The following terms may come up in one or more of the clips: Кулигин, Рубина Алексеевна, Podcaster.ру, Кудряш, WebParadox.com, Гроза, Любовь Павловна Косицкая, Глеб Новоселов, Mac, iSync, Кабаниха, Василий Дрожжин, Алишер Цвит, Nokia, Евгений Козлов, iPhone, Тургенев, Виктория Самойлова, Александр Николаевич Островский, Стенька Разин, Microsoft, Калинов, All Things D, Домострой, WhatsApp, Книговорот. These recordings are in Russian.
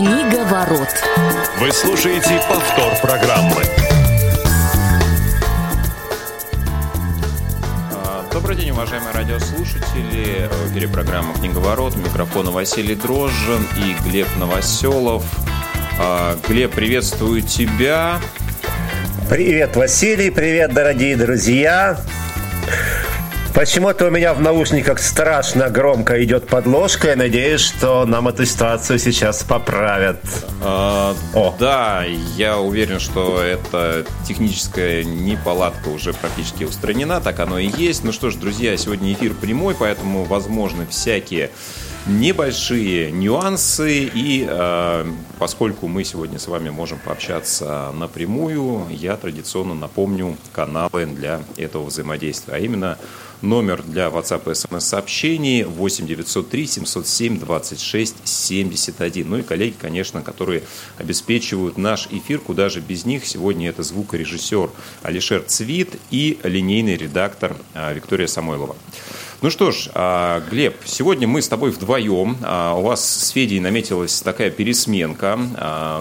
Книговорот. Вы слушаете повтор программы. Добрый день, уважаемые радиослушатели. В эфире программа «Книговорот». Микрофон Василий Дрожжин и Глеб Новоселов. Глеб, приветствую тебя. Привет, Василий. Привет, дорогие друзья. Почему-то у меня в наушниках страшно громко идет подложка. Я надеюсь, что нам эту ситуацию сейчас поправят. Да, я уверен, что эта техническая неполадка уже практически устранена. Так оно и есть. Ну что ж, друзья, сегодня эфир прямой, поэтому возможны всякие небольшие нюансы. И поскольку мы сегодня с вами можем пообщаться напрямую, я традиционно напомню каналы для этого взаимодействия. А именно... Номер для WhatsApp и SMS-сообщений 8-903-707-26-71. Ну и коллеги, конечно, которые обеспечивают наш эфир, куда же без них. Сегодня это звукорежиссер Алишер Цвит и линейный редактор Виктория Самойлова. Ну что ж, Глеб, сегодня мы с тобой вдвоем. У вас с Федей наметилась такая пересменка.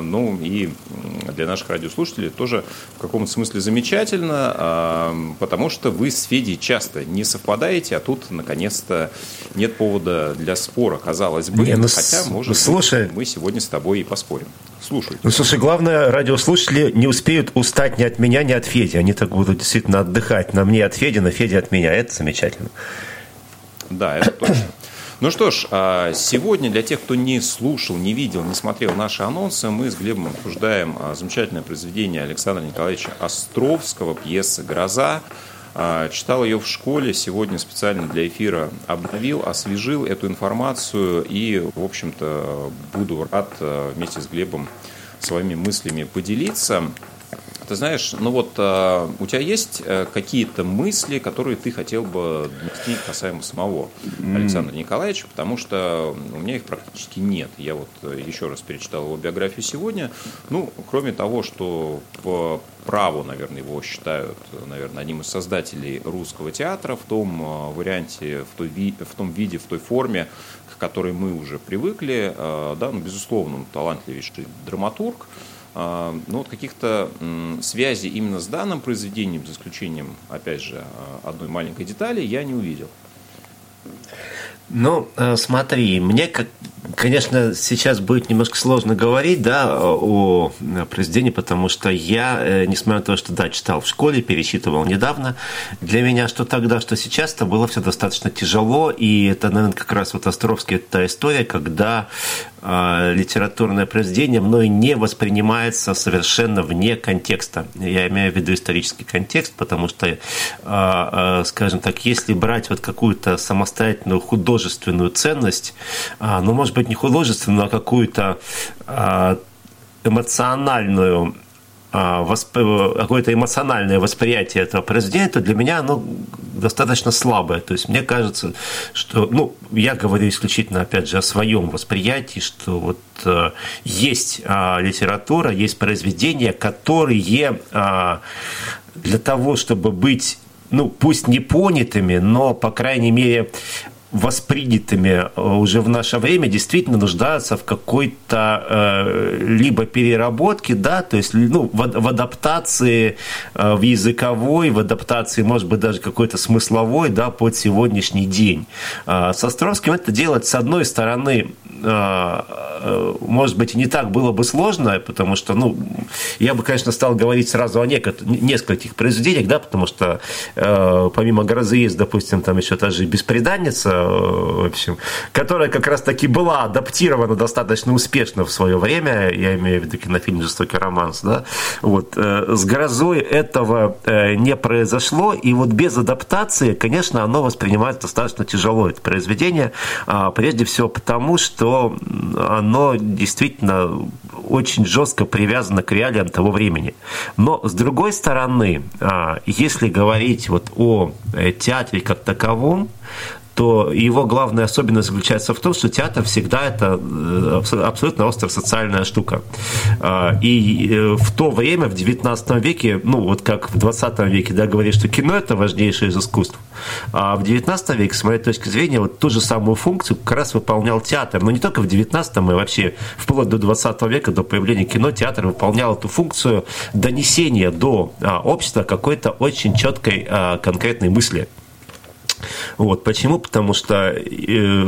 Ну и для наших радиослушателей тоже в каком-то смысле замечательно, потому что вы с Федей часто не совпадаете, а тут, наконец-то, нет повода для спора, казалось бы. Хотя, может быть, мы сегодня с тобой и поспорим. Слушай. Главное, радиослушатели не успеют устать ни от меня, ни от Феди. Они так будут действительно отдыхать на мне от Феди, на Феде от меня. Это замечательно. Да, это точно. Ну что ж, сегодня для тех, кто не слушал, не видел, не смотрел наши анонсы, мы с Глебом обсуждаем замечательное произведение Александра Николаевича Островского, пьеса «Гроза». Читал ее в школе, сегодня специально для эфира обновил, освежил эту информацию и, в общем-то, буду рад вместе с Глебом своими мыслями поделиться. Ты знаешь, ну вот у тебя есть какие-то мысли, которые ты хотел бы донести касаемо самого Александра Николаевича, потому что у меня их практически нет. Я вот еще раз перечитал его биографию сегодня. Ну, кроме того, что по праву, наверное, его считают, наверное, одним из создателей русского театра в том варианте, в том виде, в той форме, к которой мы уже привыкли, да, ну, безусловно, он талантливейший драматург. Ну, вот каких-то связей именно с данным произведением, за исключением, опять же, одной маленькой детали, я не увидел. Ну, смотри, мне, конечно, сейчас будет немножко сложно говорить, да, о произведении, потому что я, несмотря на то, что, да, читал в школе, перечитывал недавно, для меня что тогда, что сейчас, это было все достаточно тяжело, и это, наверное, как раз вот Островский, это та история, когда литературное произведение мной не воспринимается совершенно вне контекста. Я имею в виду исторический контекст, потому что, скажем так, если брать вот какую-то самостоятельную художественную ценность, ну, может быть, не художественную, а какую-то эмоциональную, какое-то эмоциональное восприятие этого произведения, то для меня оно достаточно слабое. То есть мне кажется, что... Ну, я говорю исключительно, опять же, о своем восприятии, что вот есть литература, есть произведения, которые для того, чтобы быть, ну, пусть не понятыми, но, по крайней мере, воспринятыми уже в наше время, действительно нуждаются в какой-то либо переработке, да, то есть, ну, в адаптации в языковой, в адаптации, может быть, даже какой-то смысловой, да, под сегодняшний день. С Островским это делать, с одной стороны, может быть, не так было бы сложно, потому что, ну, я бы, конечно, стал говорить сразу о нескольких произведениях, да, потому что помимо «Грозы» есть, допустим, там еще та же «Бесприданница», в общем, которая как раз-таки была адаптирована достаточно успешно в свое время, я имею в виду кинофильм «Жестокий романс», да, вот, с «Грозой» этого не произошло, и вот без адаптации, конечно, оно воспринимается достаточно тяжело, это произведение, прежде всего потому, что оно действительно очень жестко привязано к реалиям того времени. Но, с другой стороны, если говорить вот о театре как таковом, что его главная особенность заключается в том, что театр всегда это абсолютно остро-социальная штука. И в то время, в 19 веке, ну вот как в 20 веке, да, говорили, что кино – это важнейшее из искусств. А в 19 веке, с моей точки зрения, вот ту же самую функцию как раз выполнял театр. Но не только в 19-м, и вообще вплоть до 20 века, до появления кино, театр выполнял эту функцию донесения до общества какой-то очень четкой конкретной мысли. Вот. Почему? Потому что,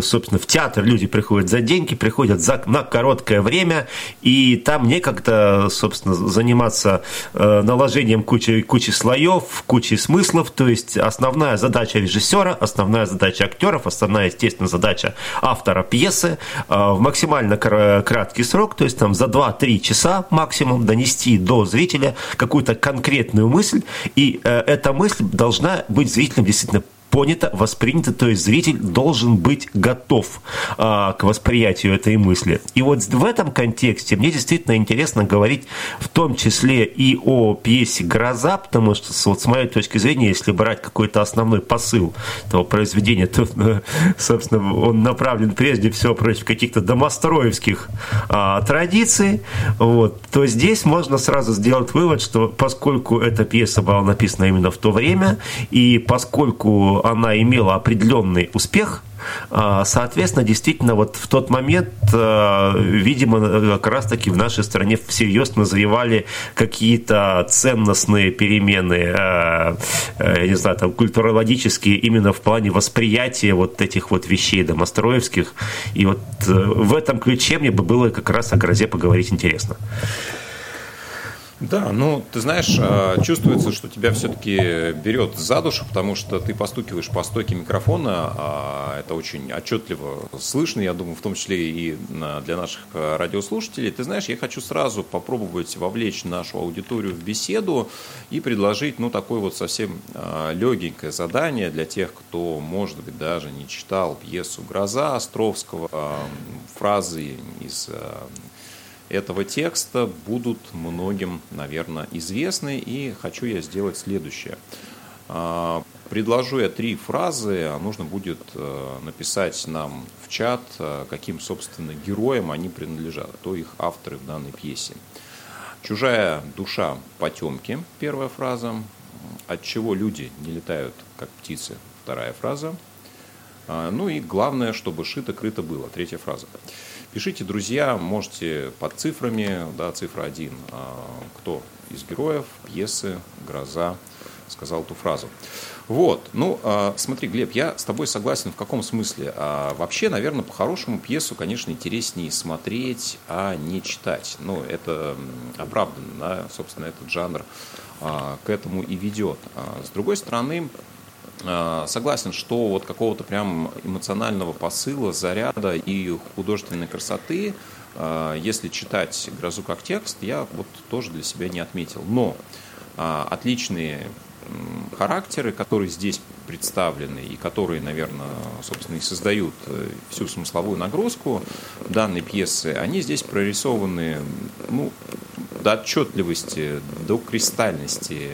собственно, в театр люди приходят за деньги, приходят на короткое время, и там некогда, собственно, заниматься наложением кучи слоев, кучи смыслов. То есть основная задача режиссера, основная задача актеров, основная, естественно, задача автора пьесы в максимально краткий срок, то есть там за 2-3 часа максимум донести до зрителя какую-то конкретную мысль, и эта мысль должна быть зрителям действительно понято, воспринято, то есть зритель должен быть готов к восприятию этой мысли. И вот в этом контексте мне действительно интересно говорить в том числе и о пьесе «Гроза», потому что, вот, с моей точки зрения, если брать какой-то основной посыл этого произведения, то, собственно, он направлен прежде всего против каких-то домостроевских традиций, вот, то здесь можно сразу сделать вывод, что поскольку эта пьеса была написана именно в то время, и поскольку она имела определенный успех, соответственно, действительно, вот в тот момент, видимо, как раз-таки в нашей стране всерьез назревали какие-то ценностные перемены, я не знаю, там, культурологические, именно в плане восприятия вот этих вот вещей домостроевских. И вот в этом ключе мне бы было как раз о «Грозе» поговорить интересно. Да, ну, ты знаешь, чувствуется, что тебя все-таки берет за душу, потому что ты постукиваешь по стойке микрофона, это очень отчетливо слышно, я думаю, в том числе и для наших радиослушателей. Ты знаешь, я хочу сразу попробовать вовлечь нашу аудиторию в беседу и предложить, ну, такое вот совсем легенькое задание для тех, кто, может быть, даже не читал пьесу «Гроза» Островского, фразы из этого текста будут многим, наверное, известны, и хочу я сделать следующее. Предложу я 3 фразы, а нужно будет написать нам в чат, каким, собственно, героям они принадлежат, кто их авторы в данной пьесе. «Чужая душа потемки» – первая фраза. «Отчего люди не летают, как птицы» – вторая фраза. Ну и «Главное, чтобы шито-крыто было» – третья фраза. Пишите, друзья, можете под цифрами, да, цифра 1, кто из героев пьесы «Гроза» сказал эту фразу. Вот, ну, смотри, Глеб, я с тобой согласен в каком смысле. Вообще, наверное, по-хорошему пьесу, конечно, интереснее смотреть, а не читать. Ну, это оправданно, да, собственно, этот жанр к этому и ведет. С другой стороны, согласен, что вот какого-то прям эмоционального посыла, заряда и художественной красоты, если читать «Грозу» как текст, я вот тоже для себя не отметил. Но отличные характеры, которые здесь представлены и которые, наверное, собственно, и создают всю смысловую нагрузку данной пьесы, они здесь прорисованы, ну, до отчетливости, до кристальности,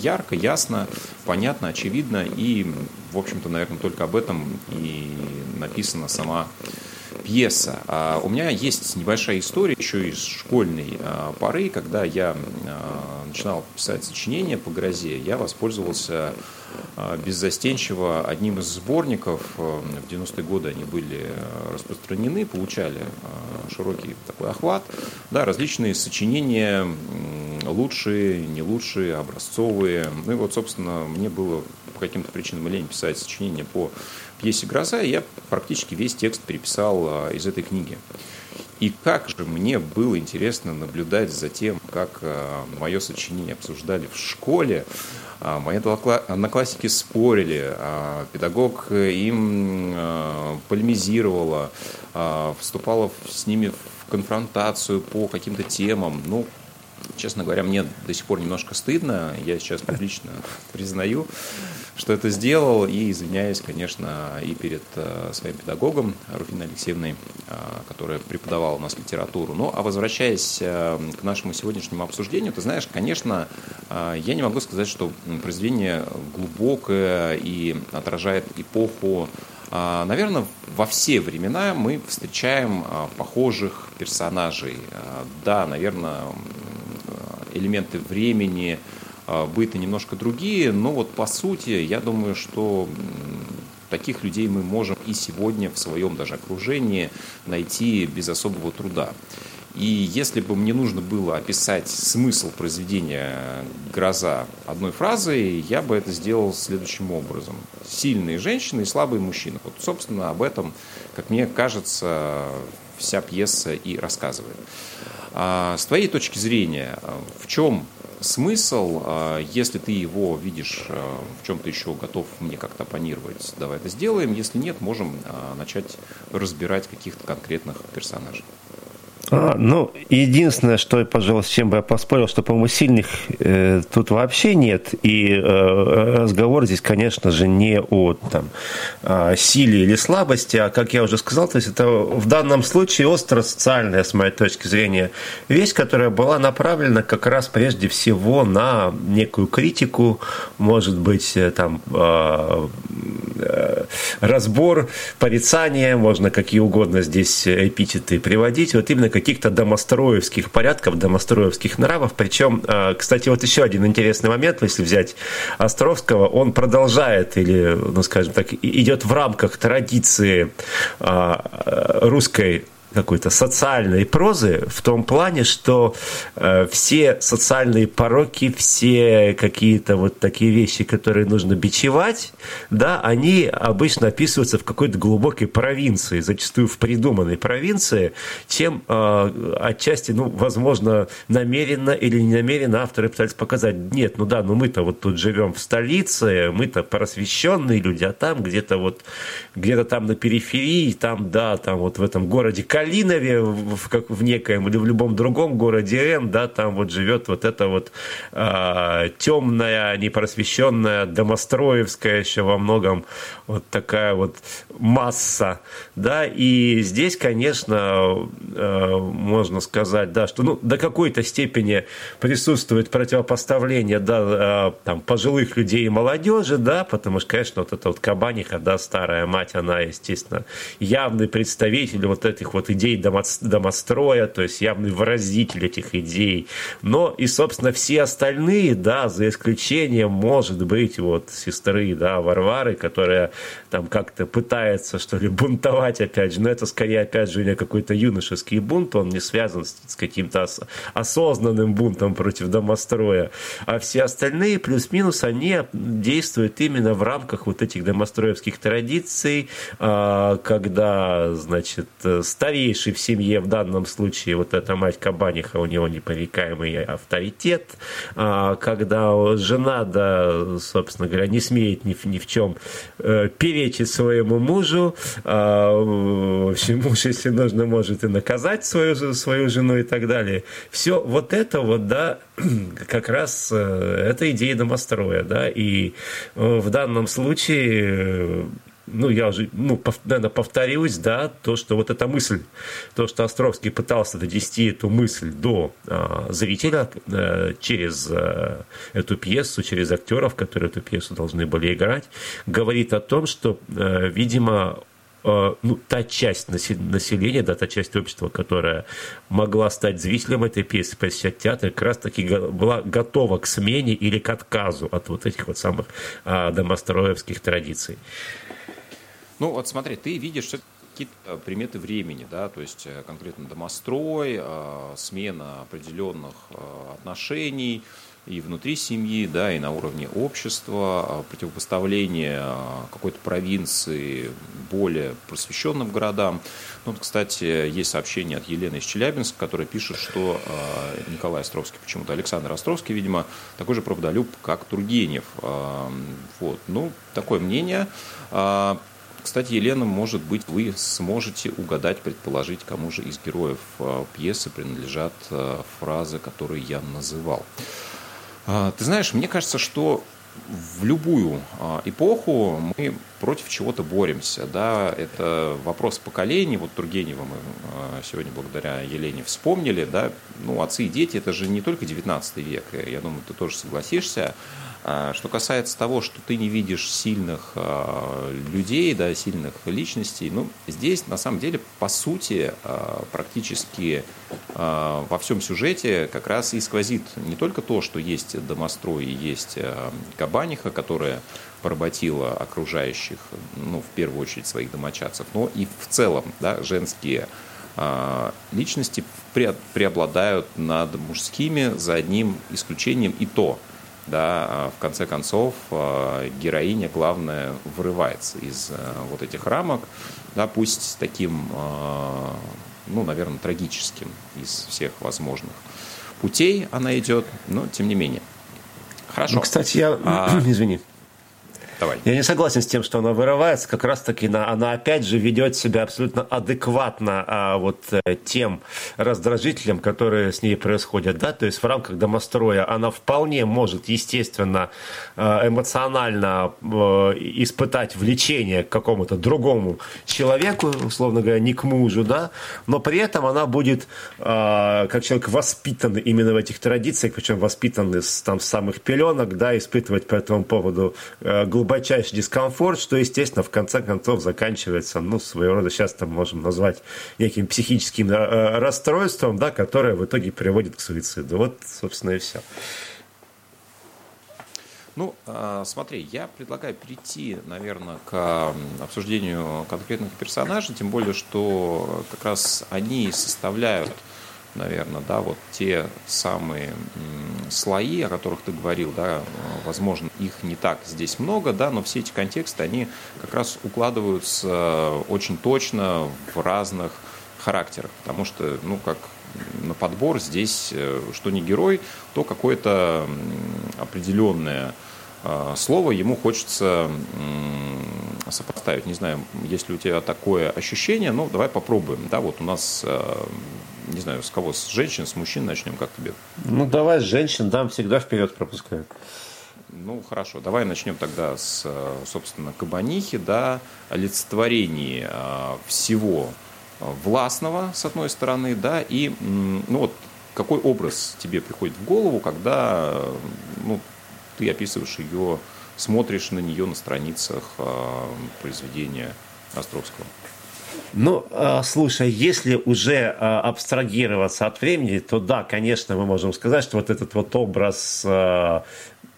ярко, ясно, понятно, очевидно, и, в общем-то, наверное, только об этом и написана сама пьеса. А у меня есть небольшая история еще из школьной поры, когда я начинал писать сочинения по «Грозе», я воспользовался беззастенчиво одним из сборников. В 90-е годы они были распространены, получали широкий такой охват. Да, различные сочинения, лучшие, не лучшие, образцовые. Ну и вот, собственно, мне было по каким-то причинам лень писать сочинения по пьесе «Гроза», и я практически весь текст переписал из этой книги. И как же мне было интересно наблюдать за тем, как мое сочинение обсуждали в школе. Мои одноклассники спорили, педагог им полемизировала, вступала с ними в конфронтацию по каким-то темам. Ну, честно говоря, мне до сих пор немножко стыдно, я сейчас публично признаю, что это сделал, и извиняюсь, конечно, и перед своим педагогом Рубиной Алексеевной, которая преподавала у нас литературу. Ну, а возвращаясь к нашему сегодняшнему обсуждению, ты знаешь, конечно, я не могу сказать, что произведение глубокое и отражает эпоху Наверное, во все времена мы встречаем похожих персонажей. Да, наверное, элементы времени, быта немножко другие, но вот по сути, я думаю, что таких людей мы можем и сегодня в своем даже окружении найти без особого труда. И если бы мне нужно было описать смысл произведения «Гроза» одной фразой, я бы это сделал следующим образом. Сильные женщины и слабые мужчины. Вот, собственно, об этом, как мне кажется, вся пьеса и рассказывает. С твоей точки зрения, в чем смысл, если ты его видишь, в чем-то еще готов мне как-то оппонировать, давай это сделаем. Если нет, можем начать разбирать каких-то конкретных персонажей. Ну, единственное, что, пожалуй, с чем бы я поспорил, что, по-моему, сильных тут вообще нет. И разговор здесь, конечно же, не о силе или слабости, а, как я уже сказал, то есть это в данном случае остро-социальная, с моей точки зрения, вещь, которая была направлена как раз прежде всего на некую критику, может быть, разбор, порицание, можно какие угодно здесь эпитеты приводить, вот именно каких-то домостроевских порядков, домостроевских нравов. Причем, кстати, вот еще один интересный момент, если взять Островского, он продолжает или, скажем так, идет в рамках традиции русской какой-то социальной прозы в том плане, что все социальные пороки, все какие-то вот такие вещи, которые нужно бичевать, да, они обычно описываются в какой-то глубокой провинции, зачастую в придуманной провинции, чем отчасти, возможно, намеренно или не намеренно авторы пытались показать, мы-то вот тут живем в столице, мы-то просвещенные люди, а там где-то там на периферии, там вот в этом городе Калинове, как в некоем или в любом другом городе там вот живет вот эта вот темная, непросвещенная, домостроевская еще во многом вот такая вот масса, и здесь, конечно, можно сказать, что до какой-то степени присутствует противопоставление, пожилых людей и молодежи, потому что, конечно, вот эта вот Кабаниха, старая мать, она, естественно, явный представитель вот этих вот идей домостроя, то есть явный выразитель этих идей. Но и, собственно, все остальные, за исключением, может быть, вот сестры, Варвары, которая там как-то пытается, что ли, бунтовать, опять же, но это скорее, опять же, у нее какой-то юношеский бунт, он не связан с каким-то осознанным бунтом против домостроя. А все остальные, плюс-минус, они действуют именно в рамках вот этих домостроевских традиций, когда, старейший в семье, в данном случае вот эта мать Кабаниха, у него непререкаемый авторитет, когда жена, собственно говоря, не смеет ни в чем перечить своему мужу, в общем, муж, если нужно, может и наказать свою жену и так далее. Все вот это как раз это идея домостроя, и в данном случае... я уже, наверное, повторюсь, то, что вот эта мысль, то, что Островский пытался донести эту мысль до зрителя через эту пьесу, через актеров, которые эту пьесу должны были играть, говорит о том, что, видимо, та часть населения, та часть общества, которая могла стать зрителем этой пьесы, посещать театр, как раз-таки была готова к смене или к отказу от вот этих вот самых домостроевских традиций. Смотри, ты видишь какие-то приметы времени, то есть конкретно домострой, смена определенных отношений и внутри семьи, и на уровне общества, противопоставление какой-то провинции более просвещенным городам. Кстати, есть сообщение от Елены из Челябинска, которая пишет, что Николай Островский, почему-то Александр Островский, видимо, такой же правдолюб, как Тургенев. Такое мнение. Кстати, Елена, может быть, вы сможете угадать, предположить, кому же из героев пьесы принадлежат фразы, которые я называл. Ты знаешь, мне кажется, что в любую эпоху мы против чего-то боремся. Это вопрос поколений. Вот Тургенева мы сегодня благодаря Елене вспомнили. Отцы и дети – это же не только 19 век. Я думаю, ты тоже согласишься. Что касается того, что ты не видишь сильных людей, да, сильных личностей, ну, здесь, на самом деле, по сути, практически во всем сюжете как раз и сквозит не только то, что есть домострой и есть Кабаниха, которая поработила окружающих, ну, в первую очередь, своих домочадцев, но и в целом, да, женские личности преобладают над мужскими за одним исключением, и то, да, в конце концов, героиня, главное, вырывается из вот этих рамок, да, пусть с таким, ну, наверное, трагическим из всех возможных путей она идет, но тем не менее. Хорошо. Ну, кстати, я... Извини. Давай. Я не согласен с тем, что она вырывается. Как раз-таки она опять же ведет себя абсолютно адекватно вот тем раздражителям, которые с ней происходят. Да? То есть в рамках домостроя она вполне может, естественно, эмоционально испытать влечение к какому-то другому человеку, условно говоря, не к мужу, да? Но при этом она будет как человек воспитанный именно в этих традициях, причем воспитанный там, с самых пеленок, да, испытывать по этому поводу глубочайший дискомфорт, что, естественно, в конце концов заканчивается, ну, своего рода, сейчас там можем назвать неким психическим расстройством, да, которое в итоге приводит к суициду. Вот, собственно, и все. Ну, смотри, я предлагаю перейти, наверное, к обсуждению конкретных персонажей, тем более, что как раз они составляют, наверное, да, вот те самые слои, о которых ты говорил, да, возможно, их не так здесь много, да, но все эти контексты, они как раз укладываются очень точно в разных характерах, потому что, ну, как на подбор здесь, что не герой, то какое-то определенное слово ему хочется сопоставить. Не знаю, есть ли у тебя такое ощущение, но давай попробуем, да, вот у нас... Не знаю, с кого? С женщин, с мужчин начнем, как тебе? Ну, давай с женщин, дам всегда вперед пропускают. Ну, хорошо, давай начнем тогда с, собственно, Кабанихи, да, олицетворение всего властного, с одной стороны, да, и, ну, вот, какой образ тебе приходит в голову, когда, ну, ты описываешь ее, смотришь на нее на страницах произведения Островского? Ну, слушай, если уже абстрагироваться от времени, то да, конечно, мы можем сказать, что вот этот вот образ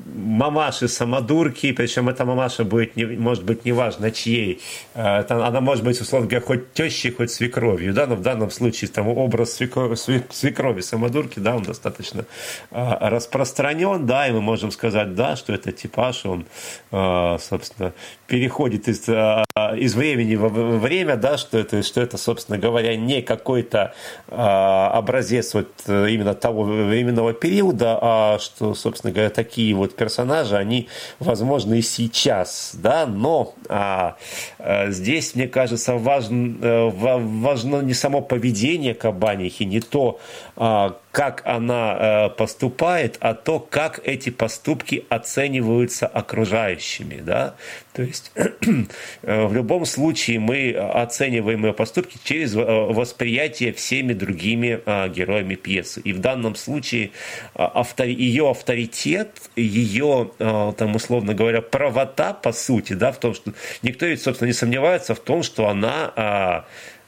мамаши-самодурки, причем эта мамаша будет, может быть, неважно чьей, она может быть, условно говоря, хоть тещей, хоть свекровью, да, но в данном случае там образ свекрови-самодурки, да, он достаточно распространен, да, и мы можем сказать, да, что это типаж, он, собственно, переходит из времени во время, да, что это, собственно говоря, не какой-то образец вот именно того временного периода, а что, собственно говоря, такие вот персонажи, они возможны и сейчас, да, но здесь, мне кажется, важно не само поведение Кабанихи, не то, как она поступает, а то, как эти поступки оцениваются окружающими, да, то есть в любом случае мы оцениваем ее поступки через восприятие всеми другими героями пьесы, и в данном случае ее авторитет, ее, там, условно говоря, правота, по сути, да, в том, что никто ведь, собственно, не сомневается в том, что она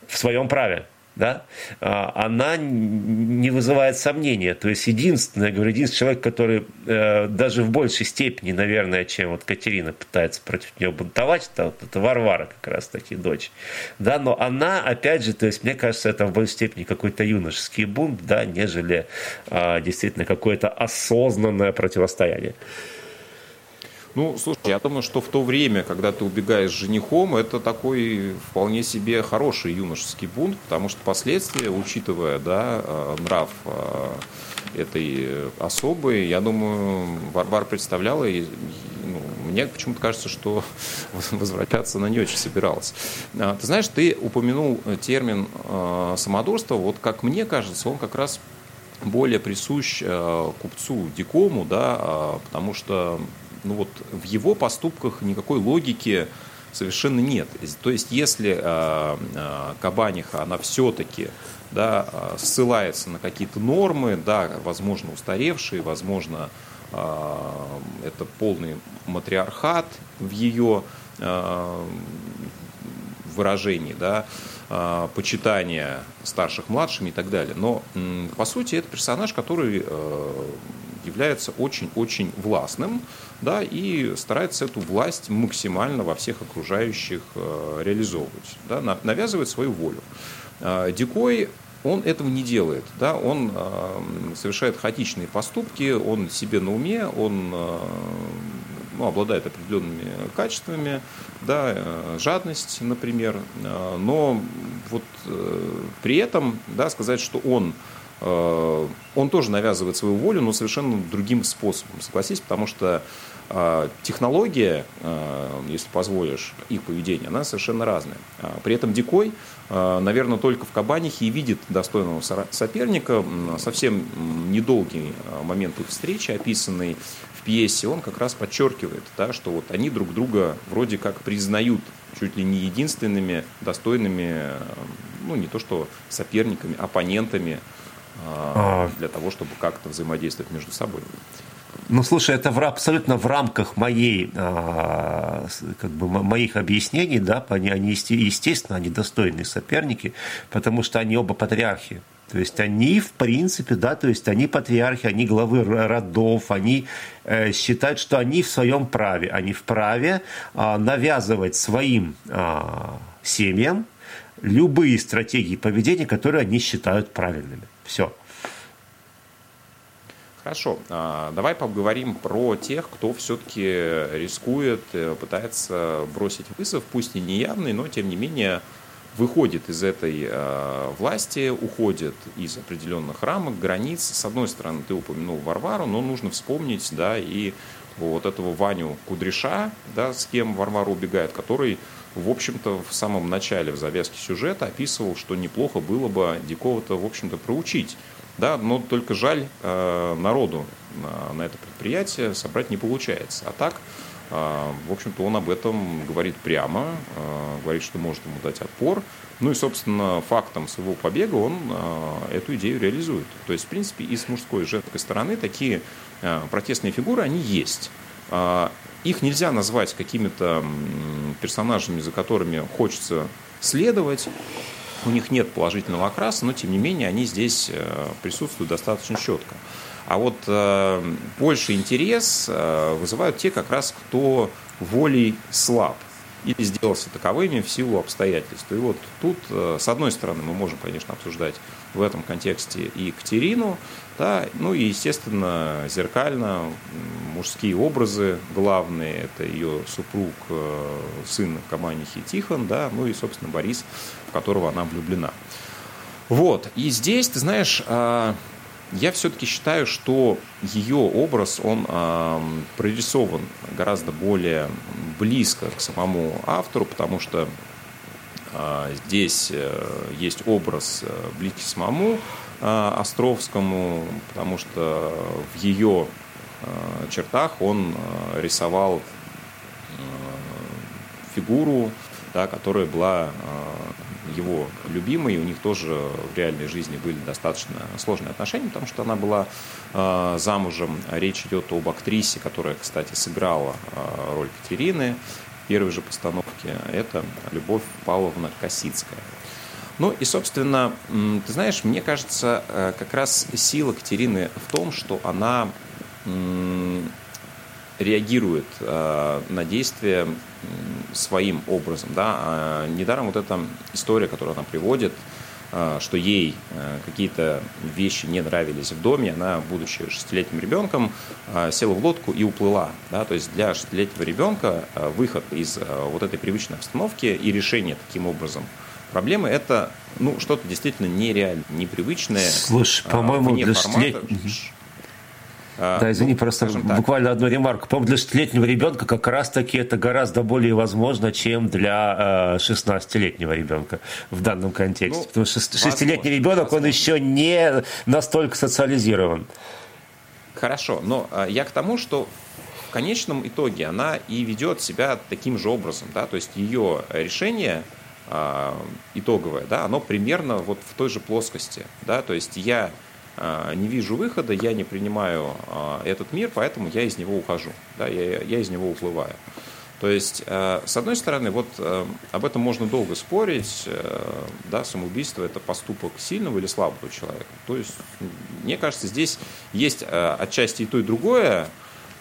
в своем праве. Да? Она не вызывает сомнения. То есть единственный человек, который даже в большей степени, наверное, чем вот Катерина пытается против нее бунтовать, это Варвара как раз-таки, дочь. Да? Но она, опять же, то есть, мне кажется, это в большей степени какой-то юношеский бунт, да, нежели действительно какое-то осознанное противостояние. Ну, слушай, я думаю, что в то время, когда ты убегаешь с женихом, это такой вполне себе хороший юношеский бунт, потому что последствия, учитывая, да, нрав этой особы, я думаю, Варвара представляла, и, ну, мне почему-то кажется, что возвращаться она не очень собиралась. Ты знаешь, ты упомянул термин самодурство, вот как мне кажется, он как раз более присущ купцу Дикому, да, потому что... Ну вот в его поступках никакой логики совершенно нет. То есть если Кабаниха, она все-таки, да, ссылается на какие-то нормы, да, возможно, устаревшие, возможно, Это полный матриархат в ее выражении, да, почитание старших младшими и так далее. Но, по сути, это персонаж, который является очень-очень властным, да, и старается эту власть максимально во всех окружающих реализовывать, да, навязывает свою волю. Дикой он этого не делает, да, он совершает хаотичные поступки, он себе на уме, он обладает определенными качествами, да, жадность, например, но вот при этом, да, сказать, что он тоже навязывает свою волю, но совершенно другим способом, согласись, потому что технология, если позволишь, их поведение, она совершенно разная. При этом Дикой, наверное, только в Кабанихе и видит достойного соперника. Совсем недолгий момент их встречи, описанный в пьесе, он как раз подчеркивает, да, что вот они друг друга вроде как признают чуть ли не единственными достойными, ну, не то что соперниками, оппонентами для того, чтобы как-то взаимодействовать между собой. Ну, слушай, это абсолютно в рамках моих объяснений, да, они, естественно, они достойные соперники, потому что они оба патриархи. То есть они, в принципе, да, то есть они патриархи, они главы родов, они считают, что они в своем праве, они вправе навязывать своим семьям любые стратегии поведения, которые они считают правильными. Все. Хорошо, давай поговорим про тех, кто все-таки рискует, пытается бросить вызов, пусть и неявный, но тем не менее выходит из этой власти, уходит из определенных рамок, границ. С одной стороны, ты упомянул Варвару, но нужно вспомнить, да, и вот этого Ваню Кудряша, да, с кем Варвара убегает, который, в общем-то, в самом начале, в завязке сюжета описывал, что неплохо было бы Дикого-то, в общем-то, проучить. Да, но только жаль, народу на это предприятие собрать не получается. А так, в общем-то, он об этом говорит прямо, говорит, что может ему дать отпор. Ну и, собственно, фактом своего побега он эту идею реализует. То есть, в принципе, и с мужской, и с женской стороны такие протестные фигуры, они есть. Их нельзя назвать какими-то персонажами, за которыми хочется следовать. У них нет положительного окраса, но, тем не менее, они здесь присутствуют достаточно четко. А вот больше интерес вызывают те, как раз, кто волей слаб или сделался таковыми в силу обстоятельств. И вот тут, с одной стороны, мы можем, конечно, обсуждать в этом контексте и Екатерину, да, ну и, естественно, зеркально мужские образы главные. Это ее супруг, сын Кабанихи Тихон, да, ну и, собственно, Борис, в которого она влюблена. Вот, и здесь, ты знаешь, я все-таки считаю, что ее образ, он прорисован гораздо более близко к самому автору, потому что здесь есть образ близкий самому Островскому, потому что в ее чертах он рисовал фигуру, да, которая была его любимой, и у них тоже в реальной жизни были достаточно сложные отношения, потому что она была замужем. Речь идет об актрисе, которая, кстати, сыграла роль Катерины в первой же постановке. Это Любовь Павловна Косицкая. Ну и, собственно, ты знаешь, мне кажется, как раз сила Катерины в том, что она реагирует на действия своим образом. Да? Недаром вот эта история, которую она приводит, что ей какие-то вещи не нравились в доме, она, будучи 6-летним ребенком, села в лодку и уплыла. Да? То есть для 6-летнего ребенка выход из вот этой привычной обстановки и решение таким образом проблемы — это, ну, что-то действительно нереальное, непривычное. Слушай, по-моему, для 6-летних... Да, извини, просто буквально одну ремарку. По-моему, для 6-летнего ребенка как раз-таки это гораздо более возможно, чем для 16-летнего ребенка в данном контексте. Ну, потому что 6-летний ребенок, он еще не настолько социализирован. Хорошо, но я к тому, что в конечном итоге она и ведет себя таким же образом. Да? То есть ее решение итоговое, да, оно примерно вот в той же плоскости. Да? То есть я не вижу выхода, я не принимаю этот мир, поэтому я из него ухожу, да, я из него уплываю. То есть, с одной стороны, вот об этом можно долго спорить, да, самоубийство – это поступок сильного или слабого человека. То есть, мне кажется, здесь есть отчасти и то, и другое.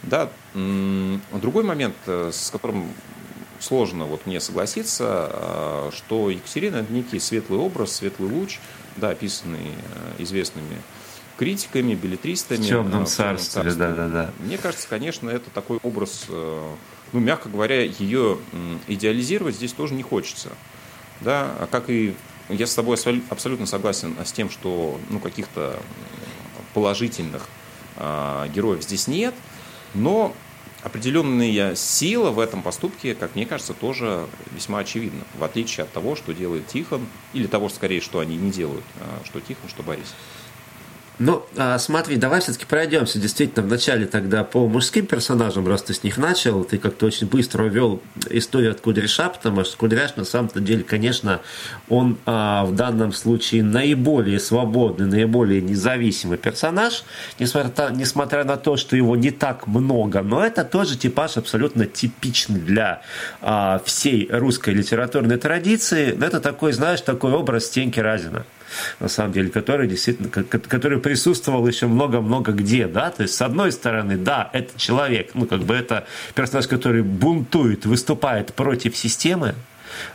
Да. Другой момент, с которым сложно вот мне согласиться, что Екатерина – это некий светлый образ, светлый луч, да, описанный известными критиками, беллетристами. В темном царстве, да-да-да. Мне кажется, конечно, это такой образ… Ну, мягко говоря, ее идеализировать здесь тоже не хочется. Да? Как и я с тобой абсолютно согласен с тем, что ну, каких-то положительных героев здесь нет, но определенная сила в этом поступке, как мне кажется, тоже весьма очевидна, в отличие от того, что делает Тихон, или того, скорее, что они не делают, что Тихон, что Борис. Ну, смотри, давай все-таки пройдемся действительно вначале тогда по мужским персонажам, раз ты с них начал, ты как-то очень быстро увел историю от Кудряша, потому что Кудряш на самом-то деле, конечно, он в данном случае наиболее свободный, наиболее независимый персонаж, несмотря на то, что его не так много, но это тоже типаж абсолютно типичный для всей русской литературной традиции, но это такой, знаешь, такой образ Стеньки Разина. На самом деле, который действительно, который присутствовал еще много-много где, да, то есть, с одной стороны, да, это человек, ну, как бы это персонаж, который бунтует, выступает против системы,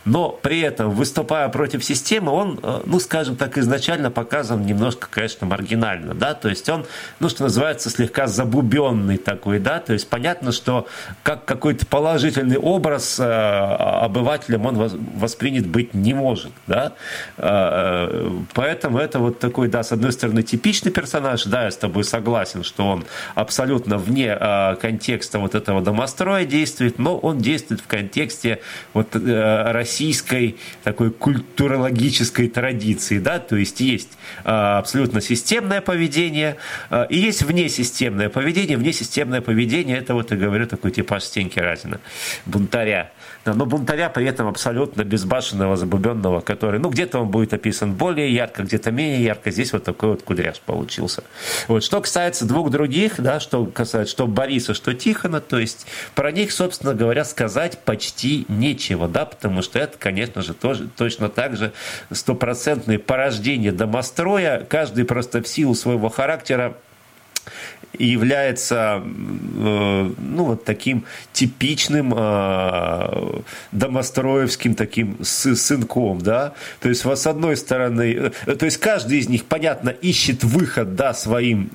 но при этом, выступая против системы, он, ну, скажем так, изначально показан немножко, конечно, маргинально, да, то есть он, ну, что называется, слегка забубенный такой, да, то есть понятно, что как какой-то положительный образ обывателем он воспринят быть не может, да, поэтому это вот такой, да, с одной стороны, типичный персонаж, да, я с тобой согласен, что он абсолютно вне контекста вот этого домостроя действует, но он действует в контексте вот российской такой культурологической традиции, да, то есть есть абсолютно системное поведение и есть внесистемное поведение. Внесистемное поведение – это, вот я говорю, такой типаж Стеньки Разина, бунтаря. Да, но бунтаря при этом абсолютно безбашенного, забубенного, который, ну, где-то он будет описан более ярко, где-то менее ярко. Здесь вот такой вот Кудряш получился. Вот. Что касается двух других, да, что касается что Бориса, что Тихона, то есть про них, собственно говоря, сказать почти нечего, да, потому что это, конечно же, тоже точно так же стопроцентное порождение домостроя. Каждый просто в силу своего характера является, ну, вот таким типичным домостроевским таким сынком, да, то есть, с одной стороны, то есть, каждый из них, понятно, ищет выход, да, своим,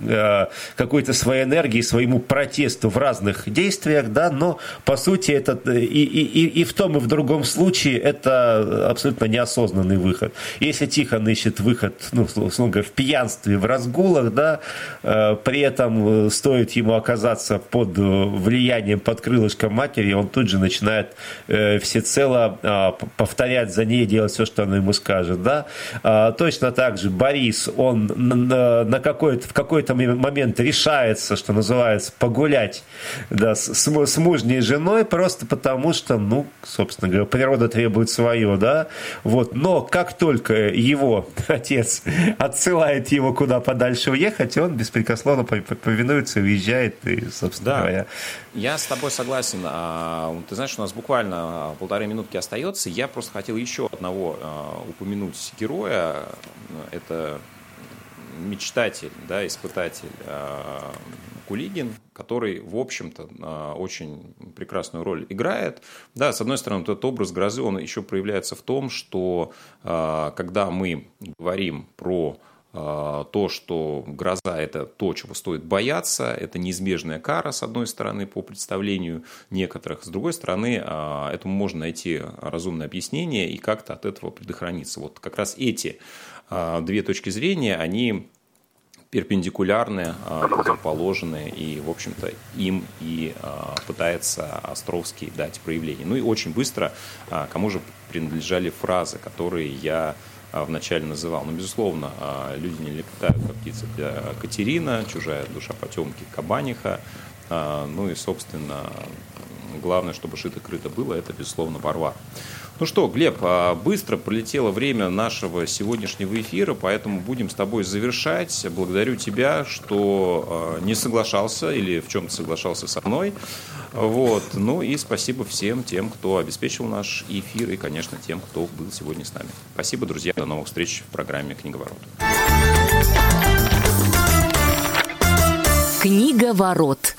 какой-то своей энергии, своему протесту в разных действиях, да, но, по сути, это и в том, и в другом случае это абсолютно неосознанный выход. Если Тихон ищет выход, ну, условно говоря, в пьянстве, в разгулах, да, при этом стоит ему оказаться под влиянием, под крылышком матери, он тут же начинает всецело повторять за ней, делать все, что она ему скажет. Да? Точно так же Борис, он в какой-то момент решается, что называется, погулять, да, с мужней женой, просто потому что, ну, собственно говоря, природа требует свое. Да? Вот. Но как только его отец отсылает его куда подальше уехать, он беспрекословно повинуется, уезжает и, собственно говоря. Я с тобой согласен. Ты знаешь, у нас буквально полторы минутки остается. Я просто хотел еще одного упомянуть героя. Это мечтатель, да, испытатель Кулигин, который, в общем-то, очень прекрасную роль играет. Да, с одной стороны, этот образ грозы, он еще проявляется в том, что когда мы говорим про то, что гроза – это то, чего стоит бояться, это неизбежная кара, с одной стороны, по представлению некоторых, с другой стороны, этому можно найти разумное объяснение и как-то от этого предохраниться. Вот как раз эти две точки зрения, они перпендикулярны, противоположны, и, в общем-то, им и пытается Островский дать проявление. Ну и очень быстро, кому же принадлежали фразы, которые я вначале называл. Но, безусловно, люди не летают, как птицы. Катерина, чужая душа потемки, Кабаниха. Ну и, собственно, главное, чтобы шито-крыто было, это, безусловно, Варвара. Ну что, Глеб, быстро пролетело время нашего сегодняшнего эфира, поэтому будем с тобой завершать. Благодарю тебя, что не соглашался или в чем-то соглашался со мной. Вот. Ну и спасибо всем тем, кто обеспечил наш эфир и, конечно, тем, кто был сегодня с нами. Спасибо, друзья. До новых встреч в программе «Книговорот». Книговорот.